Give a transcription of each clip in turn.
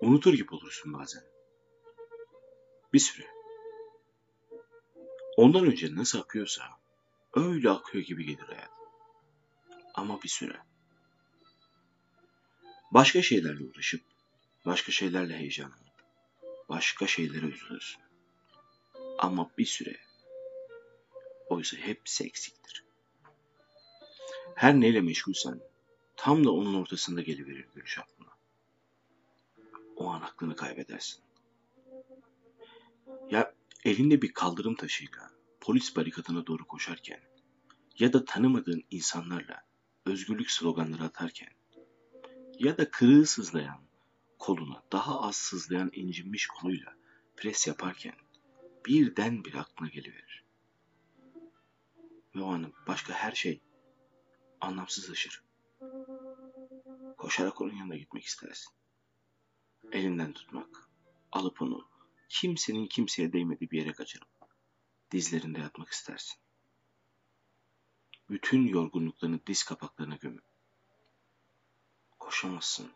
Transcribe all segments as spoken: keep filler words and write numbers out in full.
unutur gibi olursun bazen. Bir süre. Ondan önce nasıl akıyorsa öyle akıyor gibi gelir hayat. Ama bir süre. Başka şeylerle uğraşıp, başka şeylerle heyecanlanıp, başka şeylere üzülürsün. Ama bir süre. Oysa hepsi eksiktir. Her neyle meşgulsen tam da onun ortasında geliverir görüş aklına. O an aklını kaybedersin. Ya elinde bir kaldırım taşıyla polis barikatına doğru koşarken ya da tanımadığın insanlarla özgürlük sloganları atarken ya da kırığı sızlayan koluna daha az sızlayan incinmiş koluyla pres yaparken birdenbire aklına geliverir. Ve o an başka her şey anlamsızlaşır. Koşarak onun yanına gitmek istersin. Elinden tutmak, alıp onu kimsenin kimseye değmediği bir yere kaçırıp dizlerinde yatmak istersin. Bütün yorgunluklarını diz kapaklarına gömüp koşamazsın.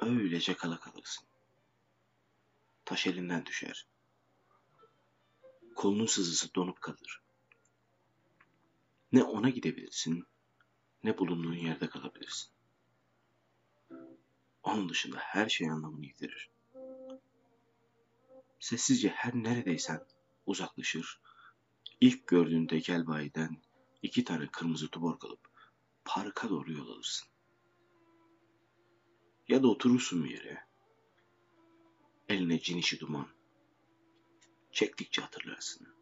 Öylece kala kalırsın. Taş elinden düşer. Kolunun sızısı donup kalır. Ne ona gidebilirsin, ne bulunduğun yerde kalabilirsin. Onun dışında her şey anlamını yitirir. Sessizce her neredeysen uzaklaşır. İlk gördüğün tekel bayiden iki tane kırmızı tuborg alıp parka doğru yol alırsın. Ya da oturursun bir yere. Eline cin işi duman. Çektikçe hatırlarsın.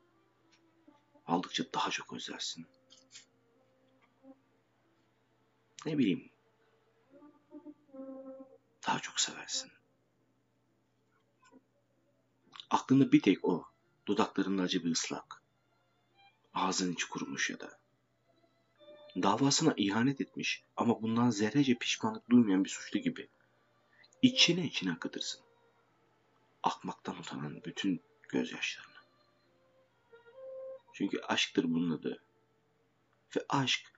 Aldıkça daha çok özlersin. Ne bileyim. Daha çok seversin. Aklında bir tek o. Dudaklarının acı bir ıslak. Ağzın içi kurumuş ya da. Davasına ihanet etmiş ama bundan zerrece pişmanlık duymayan bir suçlu gibi. İçine içine akıtırsın. Akmaktan utanan bütün gözyaşlarını. Çünkü aşktır bunun adı. Ve aşk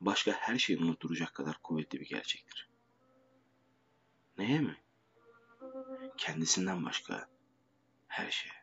başka her şeyi unutturacak kadar kuvvetli bir gerçektir. Neye mi? Kendisinden başka her şeye.